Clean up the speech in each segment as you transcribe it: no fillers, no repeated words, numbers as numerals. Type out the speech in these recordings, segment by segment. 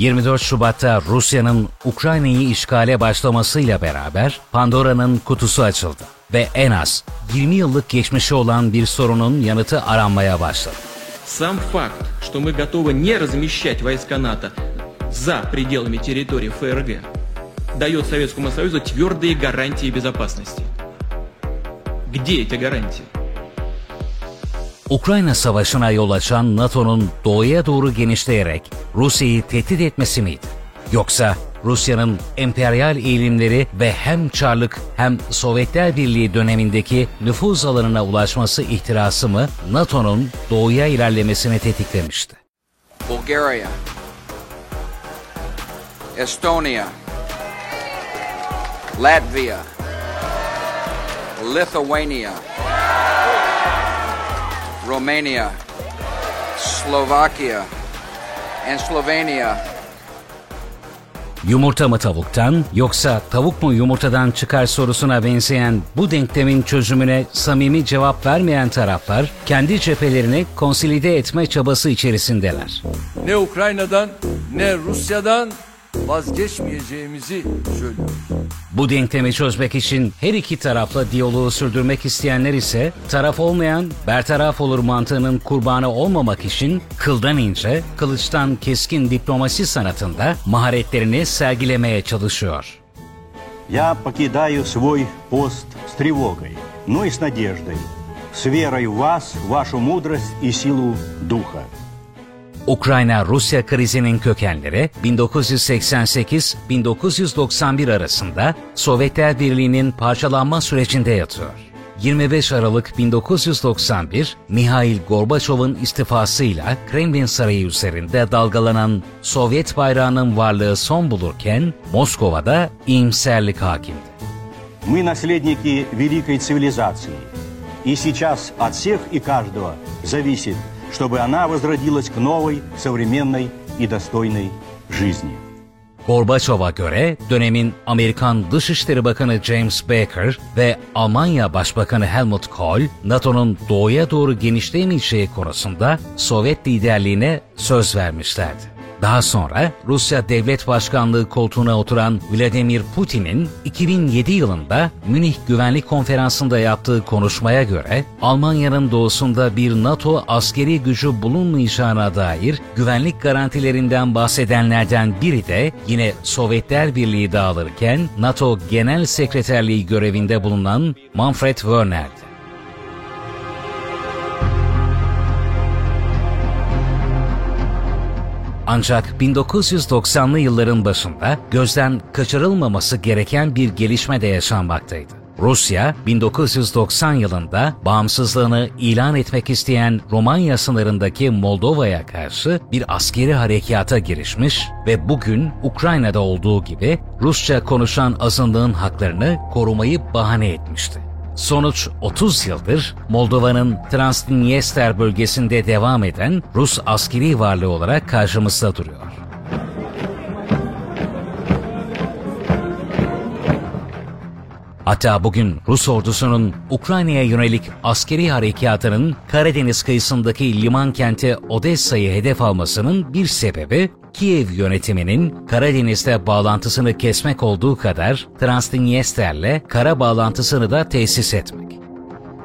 24 Şubat'ta Rusya'nın Ukrayna'yı işgale başlamasıyla beraber Pandora'nın kutusu açıldı ve en az 20 yıllık geçmişi olan bir sorunun yanıtı aranmaya başladı. Сам факт, что мы готовы не размещать войска НАТО за пределами территории ФРГ, дает Советскому Союзу твердые гарантии безопасности. Где эти гарантии? Ukrayna Savaşı'na yol açan NATO'nun doğuya doğru genişleyerek Rusya'yı tehdit etmesi miydi? Yoksa Rusya'nın emperyal eğilimleri ve hem Çarlık hem Sovyetler Birliği dönemindeki nüfuz alanına ulaşması ihtirası mı NATO'nun doğuya ilerlemesini tetiklemişti? Bulgaria, Estonia, Latvia, Lithuania, Romania, Slovakia and Slovenia. Yumurta mı tavuktan yoksa tavuk mu yumurtadan çıkar sorusuna benzeyen bu denklemin çözümüne samimi cevap vermeyen taraflar kendi cephelerini konsolide etme çabası içerisindeler. Ne Ukrayna'dan ne Rusya'dan vazgeçmeyeceğimizi söylüyoruz. Bu denklemi çözmek için her iki tarafla diyaloğu sürdürmek isteyenler ise taraf olmayan bertaraf olur mantığının kurbanı olmamak için kıldan ince, kılıçtan keskin diplomasi sanatında maharetlerini sergilemeye çalışıyor. Я покидаю свой пост с тревогой, но и с надеждой, с верой в вас, вашу мудрость и силу духа. Ukrayna-Rusya krizinin kökenleri 1988-1991 arasında Sovyetler Birliği'nin parçalanma sürecinde yatıyor. 25 Aralık 1991, Mihail Gorbaçov'un istifasıyla Kremlin Sarayı üzerinde dalgalanan Sovyet bayrağının varlığı son bulurken Moskova'da iyimserlik hakimdi. Мы наследники великой цивилизации, и сейчас от всех и каждого зависит, чтобы она возродилась к новой, современной и достойной жизни. Gorbaçov'a göre dönemin Amerikan Dışişleri Bakanı James Baker ve Almanya Başbakanı Helmut Kohl, NATO'nun doğuya doğru genişleyemeyeceği konusunda Sovyet liderliğine söz vermişlerdi. Daha sonra Rusya Devlet Başkanlığı koltuğuna oturan Vladimir Putin'in 2007 yılında Münih Güvenlik Konferansı'nda yaptığı konuşmaya göre Almanya'nın doğusunda bir NATO askeri gücü bulunmayacağına dair güvenlik garantilerinden bahsedenlerden biri de yine Sovyetler Birliği dağılırken NATO Genel Sekreterliği görevinde bulunan Manfred Werner'di. Ancak 1990'lı yılların başında gözden kaçırılmaması gereken bir gelişme de yaşanmaktaydı. Rusya, 1990 yılında bağımsızlığını ilan etmek isteyen Romanya sınırındaki Moldova'ya karşı bir askeri harekata girişmiş ve bugün Ukrayna'da olduğu gibi Rusça konuşan azınlığın haklarını korumayı bahane etmişti. Sonuç 30 yıldır Moldova'nın Transdniester bölgesinde devam eden Rus askeri varlığı olarak karşımızda duruyor. Hatta bugün Rus ordusunun Ukrayna'ya yönelik askeri harekatının Karadeniz kıyısındaki liman kenti Odessa'yı hedef almasının bir sebebi Kiev yönetiminin Karadeniz'de bağlantısını kesmek olduğu kadar Transdniester'le kara bağlantısını da tesis etmek.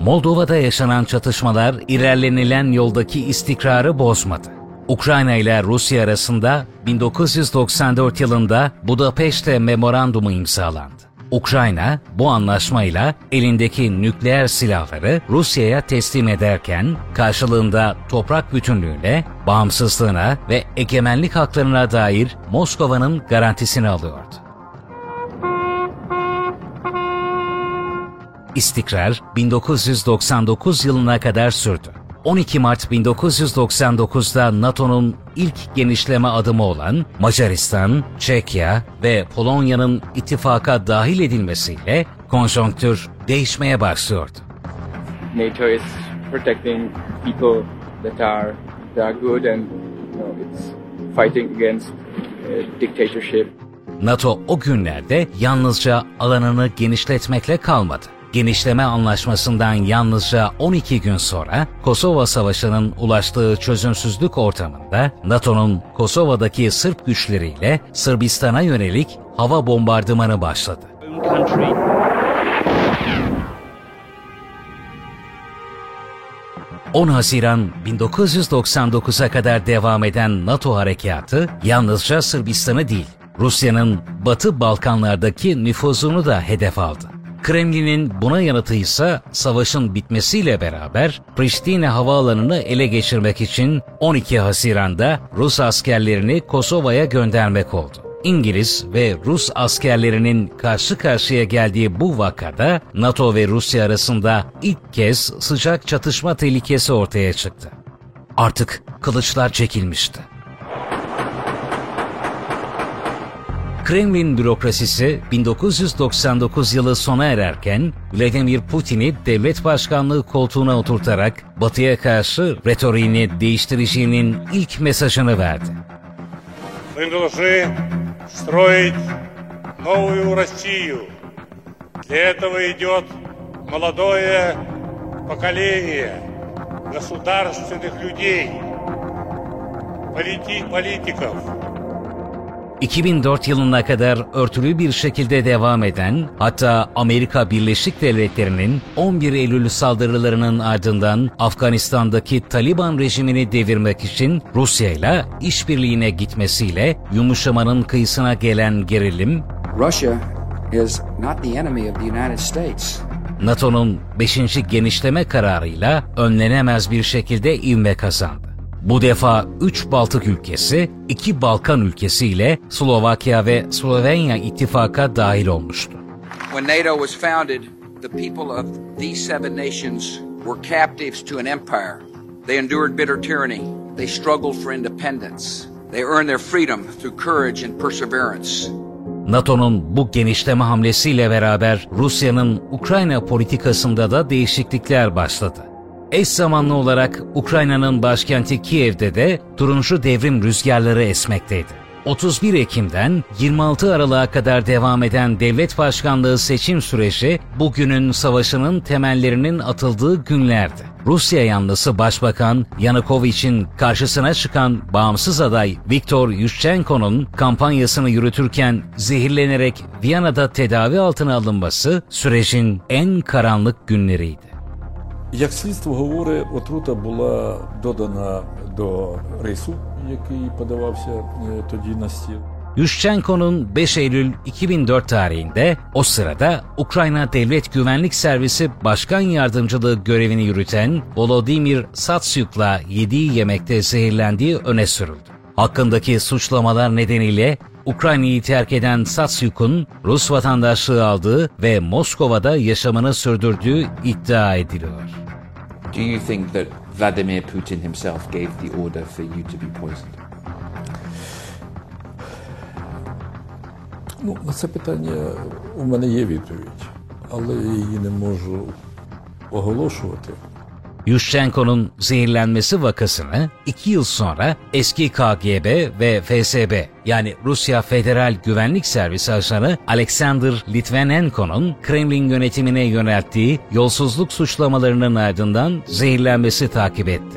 Moldova'da yaşanan çatışmalar ilerlenilen yoldaki istikrarı bozmadı. Ukrayna ile Rusya arasında 1994 yılında Budapeşte Memorandumu imzalandı. Ukrayna bu anlaşmayla elindeki nükleer silahları Rusya'ya teslim ederken karşılığında toprak bütünlüğüne, bağımsızlığına ve egemenlik haklarına dair Moskova'nın garantisini alıyordu. İstikrar 1999 yılına kadar sürdü. 12 Mart 1999'da NATO'nun ilk genişleme adımı olan Macaristan, Çekya ve Polonya'nın ittifaka dahil edilmesiyle konjonktür değişmeye başlıyordu. NATO is protecting people that are good and it's fighting against dictatorship. NATO o günlerde yalnızca alanını genişletmekle kalmadı. Genişleme anlaşmasından yalnızca 12 gün sonra Kosova Savaşı'nın ulaştığı çözümsüzlük ortamında NATO'nun Kosova'daki Sırp güçleriyle Sırbistan'a yönelik hava bombardımanı başladı. Haziran 1999'a kadar devam eden NATO harekatı yalnızca Sırbistan'ı değil, Rusya'nın Batı Balkanlardaki nüfuzunu da hedef aldı. Kremlin'in buna yanıtı ise savaşın bitmesiyle beraber Priştine havaalanını ele geçirmek için 12 Haziran'da Rus askerlerini Kosova'ya göndermek oldu. İngiliz ve Rus askerlerinin karşı karşıya geldiği bu vakada NATO ve Rusya arasında ilk kez sıcak çatışma tehlikesi ortaya çıktı. Artık kılıçlar çekilmişti. Kremlin bürokrasisi 1999 yılı sona ererken Vladimir Putin'i devlet başkanlığı koltuğuna oturtarak Batı'ya karşı retoriğini değiştireceğinin ilk mesajını verdi. Строить новую Россию. Для этого идет молодое поколение государственных людей, политиков. 2004 yılına kadar örtülü bir şekilde devam eden, hatta Amerika Birleşik Devletleri'nin 11 Eylül saldırılarının ardından Afganistan'daki Taliban rejimini devirmek için Rusya'yla işbirliğine gitmesiyle yumuşamanın kıyısına gelen gerilim, Russia is not the enemy of the United States. NATO'nun 5. genişleme kararıyla önlenemez bir şekilde ivme kazandı. Bu defa 3 Baltık ülkesi, 2 Balkan ülkesi ile Slovakya ve Slovenya ittifaka dahil olmuştu. When NATO was founded, the people of these seven nations were captives to an empire. They endured bitter tyranny. They struggled for independence. They earned their freedom through courage and perseverance. NATO'nun bu genişleme hamlesiyle beraber Rusya'nın Ukrayna politikasında da değişiklikler başladı. Eş zamanlı olarak Ukrayna'nın başkenti Kiev'de de turuncu devrim rüzgarları esmekteydi. 31 Ekim'den 26 Aralık'a kadar devam eden devlet başkanlığı seçim süreci bugünün savaşının temellerinin atıldığı günlerdi. Rusya yanlısı Başbakan Yanukovyç'in karşısına çıkan bağımsız aday Viktor Yushchenko'nun kampanyasını yürütürken zehirlenerek Viyana'da tedavi altına alınması sürecin en karanlık günleriydi. Як слідство говорить, отрута була додана до рису, який подавався тоді на стіл. Yushchenko'nun 5 Eylül 2004 tarihinde o sırada Ukrayna Devlet Güvenlik Servisi Başkan Yardımcılığı görevini yürüten Volodymyr Satsyuk'la yediği yemekte zehirlendiği öne sürüldü. Hakkındaki suçlamalar nedeniyle Ukrayna'yı terk eden Satsyuk'un Rus vatandaşlığı aldığı ve Moskova'da yaşamını sürdürdüğü iddia ediliyor. Do you think that Vladimir Putin himself gave the order for you to be poisoned? Ну, на це питання у мене є відповідь, але її не можу оголошувати. Yushchenko'nun zehirlenmesi vakasını 2 yıl sonra eski KGB ve FSB yani Rusya Federal Güvenlik Servisi ajanı Alexander Litvinenko'nun Kremlin yönetimine yönelttiği yolsuzluk suçlamalarının ardından zehirlenmesi takip etti.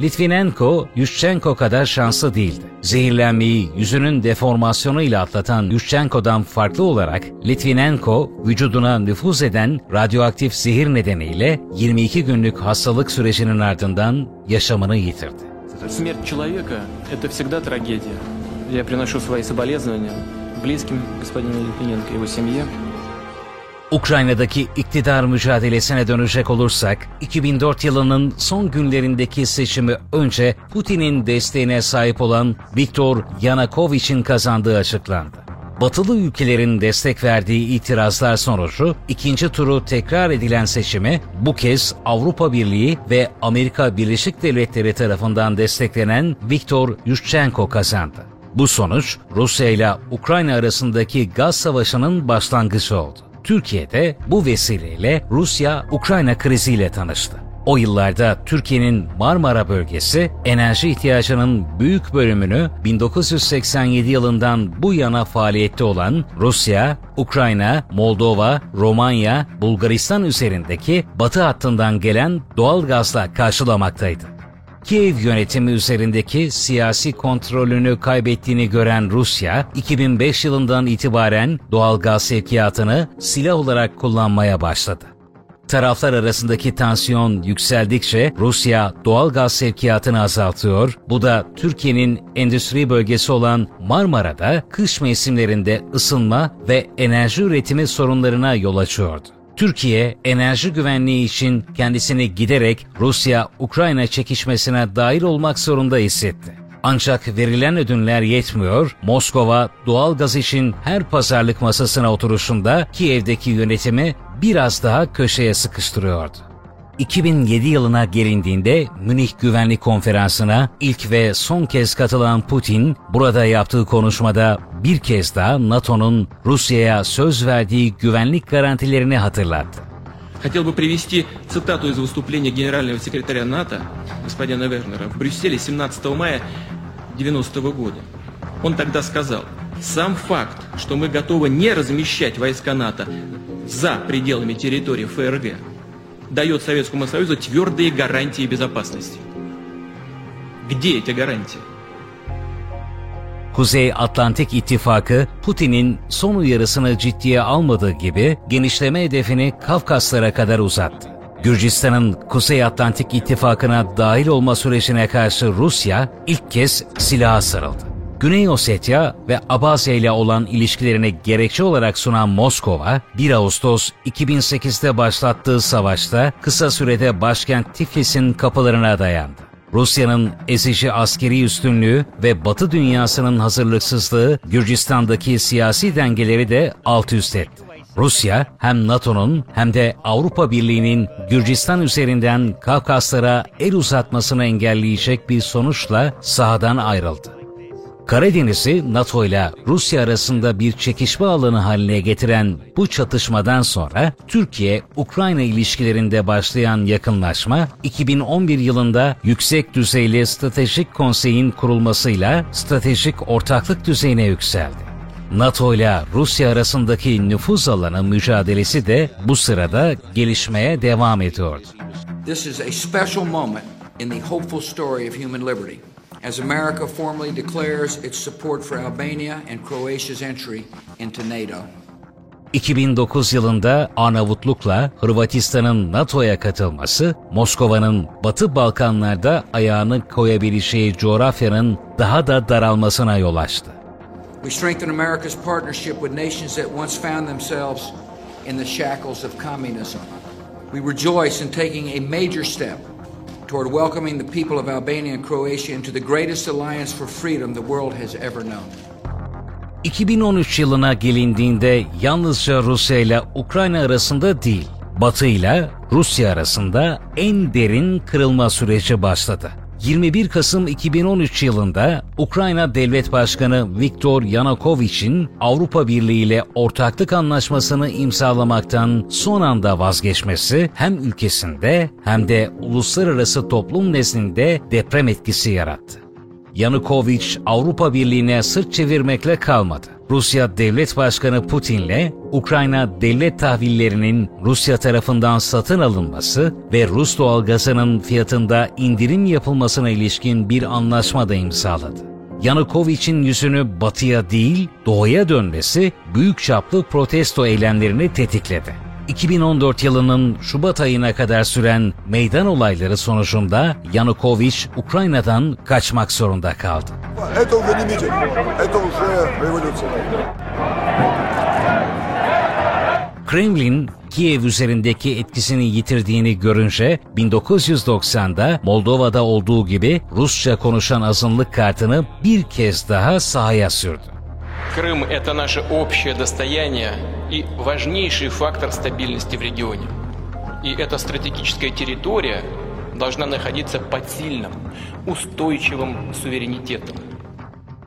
Litvinenko, Yushchenko kadar şanslı değildi. Zehirlenmeyi yüzünün deformasyonuyla atlatan Yushchenko'dan farklı olarak Litvinenko, vücuduna nüfuz eden radyoaktif zehir nedeniyle 22 günlük hastalık sürecinin ardından yaşamını yitirdi. Смерть человека – это всегда трагедия. Я приношу свои соболезнования близким господина Litvinenko, его семье. Ukrayna'daki iktidar mücadelesine dönecek olursak, 2004 yılının son günlerindeki seçimi önce Putin'in desteğine sahip olan Viktor Yanukovyç'in kazandığı açıklandı. Batılı ülkelerin destek verdiği itirazlar sonucu ikinci turu tekrar edilen seçimi bu kez Avrupa Birliği ve Amerika Birleşik Devletleri tarafından desteklenen Viktor Yushchenko kazandı. Bu sonuç Rusya ile Ukrayna arasındaki gaz savaşının başlangıcı oldu. Türkiye'de bu vesileyle Rusya-Ukrayna kriziyle tanıştı. O yıllarda Türkiye'nin Marmara bölgesi enerji ihtiyacının büyük bölümünü 1987 yılından bu yana faaliyette olan Rusya, Ukrayna, Moldova, Romanya, Bulgaristan üzerindeki batı hattından gelen doğal gazla karşılamaktaydı. Kiev yönetimi üzerindeki siyasi kontrolünü kaybettiğini gören Rusya, 2005 yılından itibaren doğal gaz sevkiyatını silah olarak kullanmaya başladı. Taraflar arasındaki tansiyon yükseldikçe Rusya doğal gaz sevkiyatını azaltıyor, bu da Türkiye'nin endüstri bölgesi olan Marmara'da kış mevsimlerinde ısınma ve enerji üretimi sorunlarına yol açıyordu. Türkiye, enerji güvenliği için kendisini giderek Rusya-Ukrayna çekişmesine dahil olmak zorunda hissetti. Ancak verilen ödünler yetmiyor, Moskova doğal gaz için her pazarlık masasına oturuşunda Kiev'deki yönetimi biraz daha köşeye sıkıştırıyordu. 2007 yılına gelindiğinde Münih Güvenlik Konferansı'na ilk ve son kez katılan Putin, burada yaptığı konuşmada bir kez daha NATO'nun Rusya'ya söz verdiği güvenlik garantilerini hatırlattı. Хотел бы привести цитату из выступления генерального секретаря НАТО господина Вернера в Брюсселе 17 мая 90 года. Он тогда сказал: "Сам факт, что мы готовы не размещать войска НАТО за пределами территории ФРГ, дает Советскому Союзу твердые гарантии безопасности". Где эти гарантии? Kuzey Atlantik İttifakı, Putin'in son uyarısını ciddiye almadığı gibi genişleme hedefini Kafkaslara kadar uzattı. Gürcistan'ın Kuzey Atlantik İttifakı'na dahil olma sürecine karşı Rusya ilk kez silaha sarıldı. Güney Ossetya ve Abazya ile olan ilişkilerini gerekçe olarak sunan Moskova, 1 Ağustos 2008'de başlattığı savaşta kısa sürede başkent Tiflis'in kapılarına dayandı. Rusya'nın ezici askeri üstünlüğü ve Batı dünyasının hazırlıksızlığı Gürcistan'daki siyasi dengeleri de alt üst etti. Rusya hem NATO'nun hem de Avrupa Birliği'nin Gürcistan üzerinden Kafkaslara el uzatmasını engelleyecek bir sonuçla sahadan ayrıldı. Karadeniz'i NATO ile Rusya arasında bir çekişme alanı haline getiren bu çatışmadan sonra Türkiye-Ukrayna ilişkilerinde başlayan yakınlaşma 2011 yılında Yüksek Düzeyli Stratejik Konsey'in kurulmasıyla stratejik ortaklık düzeyine yükseldi. NATO ile Rusya arasındaki nüfuz alanı mücadelesi de bu sırada gelişmeye devam ediyordu. This is a special moment in the hopeful story of human liberty. As America formally declares its support for Albania and Croatia's entry into NATO. 2009 yılında Arnavutluk'la Hırvatistan'ın NATO'ya katılması, Moskova'nın Batı Balkanlar'da ayağını koyabileceği coğrafyanın daha da daralmasına yol açtı. We strengthen America's partnership with nations that once found themselves in the shackles of communism. We rejoice in taking a major step toward welcoming the people of Albania and Croatia into the greatest alliance for freedom the world has ever known. 2013 yılına gelindiğinde yalnızca Rusya ile Ukrayna arasında değil, Batı ile Rusya arasında en derin kırılma süreci başladı. 21 Kasım 2013 yılında Ukrayna Devlet Başkanı Viktor Yanukovych'in Avrupa Birliği ile ortaklık anlaşmasını imzalamaktan son anda vazgeçmesi hem ülkesinde hem de uluslararası toplum nezdinde deprem etkisi yarattı. Yanukovych Avrupa Birliği'ne sırt çevirmekle kalmadı. Rusya Devlet Başkanı Putin'le Ukrayna devlet tahvillerinin Rusya tarafından satın alınması ve Rus doğalgazının fiyatında indirim yapılmasına ilişkin bir anlaşma da imzaladı. Yanukovych'in yüzünü batıya değil, doğuya dönmesi büyük çaplı protesto eylemlerini tetikledi. 2014 yılının Şubat ayına kadar süren meydan olayları sonucunda Yanukovych Ukrayna'dan kaçmak zorunda kaldı. Kremlin, Kiev üzerindeki etkisini yitirdiğini görünce 1990'da Moldova'da olduğu gibi Rusça konuşan azınlık kartını bir kez daha sahaya sürdü. Крым – это наше общее достояние и важнейший фактор стабильности в регионе. И эта стратегическая территория должна находиться под сильным, устойчивым суверенитетом.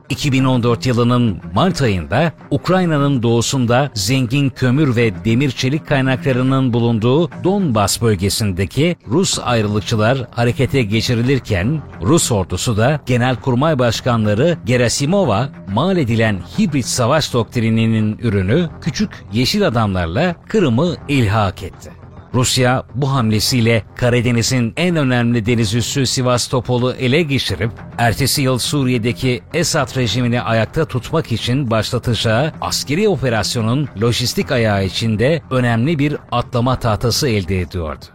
2014 yılının Mart ayında Ukrayna'nın doğusunda zengin kömür ve demir-çelik kaynaklarının bulunduğu Donbas bölgesindeki Rus ayrılıkçılar harekete geçirilirken Rus ordusu da Genelkurmay Başkanları Gerasimov'a mal edilen hibrit savaş doktrininin ürünü küçük yeşil adamlarla Kırım'ı ilhak etti. Rusya bu hamlesiyle Karadeniz'in en önemli deniz üssü Sivastopol'u ele geçirip, ertesi yıl Suriye'deki Esad rejimini ayakta tutmak için başlatacağı askeri operasyonun lojistik ayağı içinde önemli bir atlama tahtası elde ediyordu.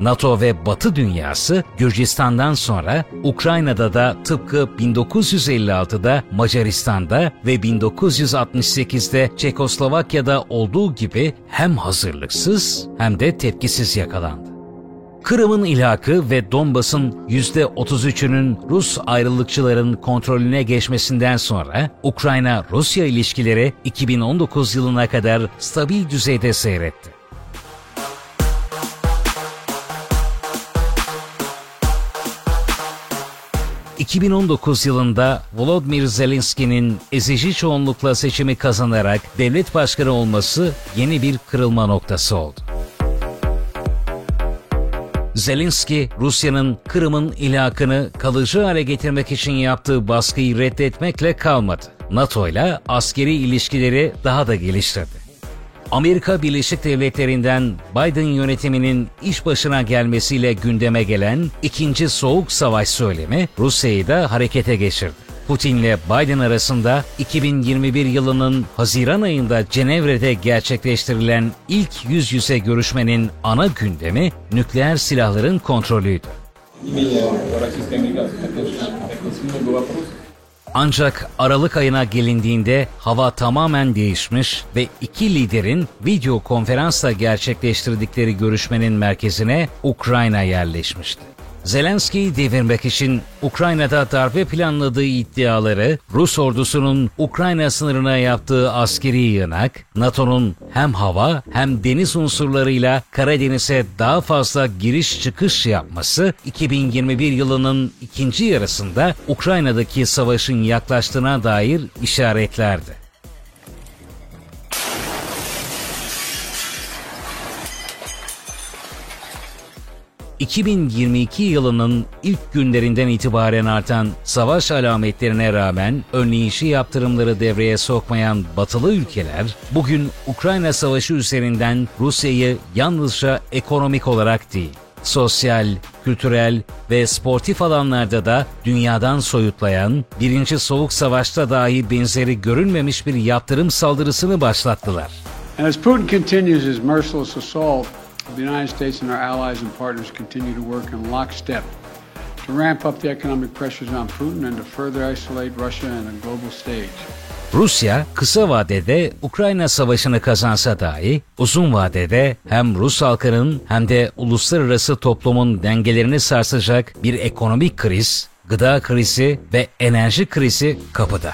NATO ve Batı dünyası Gürcistan'dan sonra Ukrayna'da da tıpkı 1956'da Macaristan'da ve 1968'de Çekoslovakya'da olduğu gibi hem hazırlıksız hem de tepkisiz yakalandı. Kırım'ın ilhakı ve Donbas'ın %33'ünün Rus ayrılıkçıların kontrolüne geçmesinden sonra Ukrayna-Rusya ilişkileri 2019 yılına kadar stabil düzeyde seyretti. ...2019 yılında Volodymyr Zelenski'nin ezici çoğunlukla seçimi kazanarak devlet başkanı olması yeni bir kırılma noktası oldu. Zelenski, Rusya'nın Kırım'ın ilhakını kalıcı hale getirmek için yaptığı baskıyı reddetmekle kalmadı. NATO ile askeri ilişkileri daha da geliştirdi. Amerika Birleşik Devletleri'nden Biden yönetiminin iş başına gelmesiyle gündeme gelen ikinci Soğuk Savaş söylemi Rusya'yı da harekete geçirdi. Putin'le Biden arasında 2021 yılının Haziran ayında Cenevre'de gerçekleştirilen ilk yüz yüze görüşmenin ana gündemi nükleer silahların kontrolüydü. Ancak Aralık ayına gelindiğinde hava tamamen değişmiş ve iki liderin video konferansla gerçekleştirdikleri görüşmenin merkezine Ukrayna yerleşmişti. Zelenski'yi devirmek için Ukrayna'da darbe planladığı iddiaları, Rus ordusunun Ukrayna sınırına yaptığı askeri yığınak, NATO'nun hem hava hem deniz unsurlarıyla Karadeniz'e daha fazla giriş çıkış yapması, 2021 yılının ikinci yarısında Ukrayna'daki savaşın yaklaştığına dair işaretlerdi. ...2022 yılının ilk günlerinden itibaren artan savaş alametlerine rağmen önleyişi yaptırımları devreye sokmayan batılı ülkeler, bugün Ukrayna Savaşı üzerinden Rusya'yı yalnızca ekonomik olarak değil, sosyal, kültürel ve sportif alanlarda da dünyadan soyutlayan, 1. Soğuk Savaş'ta dahi benzeri görülmemiş bir yaptırım saldırısını başlattılar. And as Putin continues his merciless assault, the United States and our allies and partners continue to work in lockstep to ramp up the economic pressures on Putin and to further isolate Russia on a global stage. Rusya kısa vadede Ukrayna savaşını kazansa dahi uzun vadede hem Rus halkının hem de uluslararası toplumun dengelerini sarsacak bir ekonomik kriz, gıda krizi ve enerji krizi kapıda.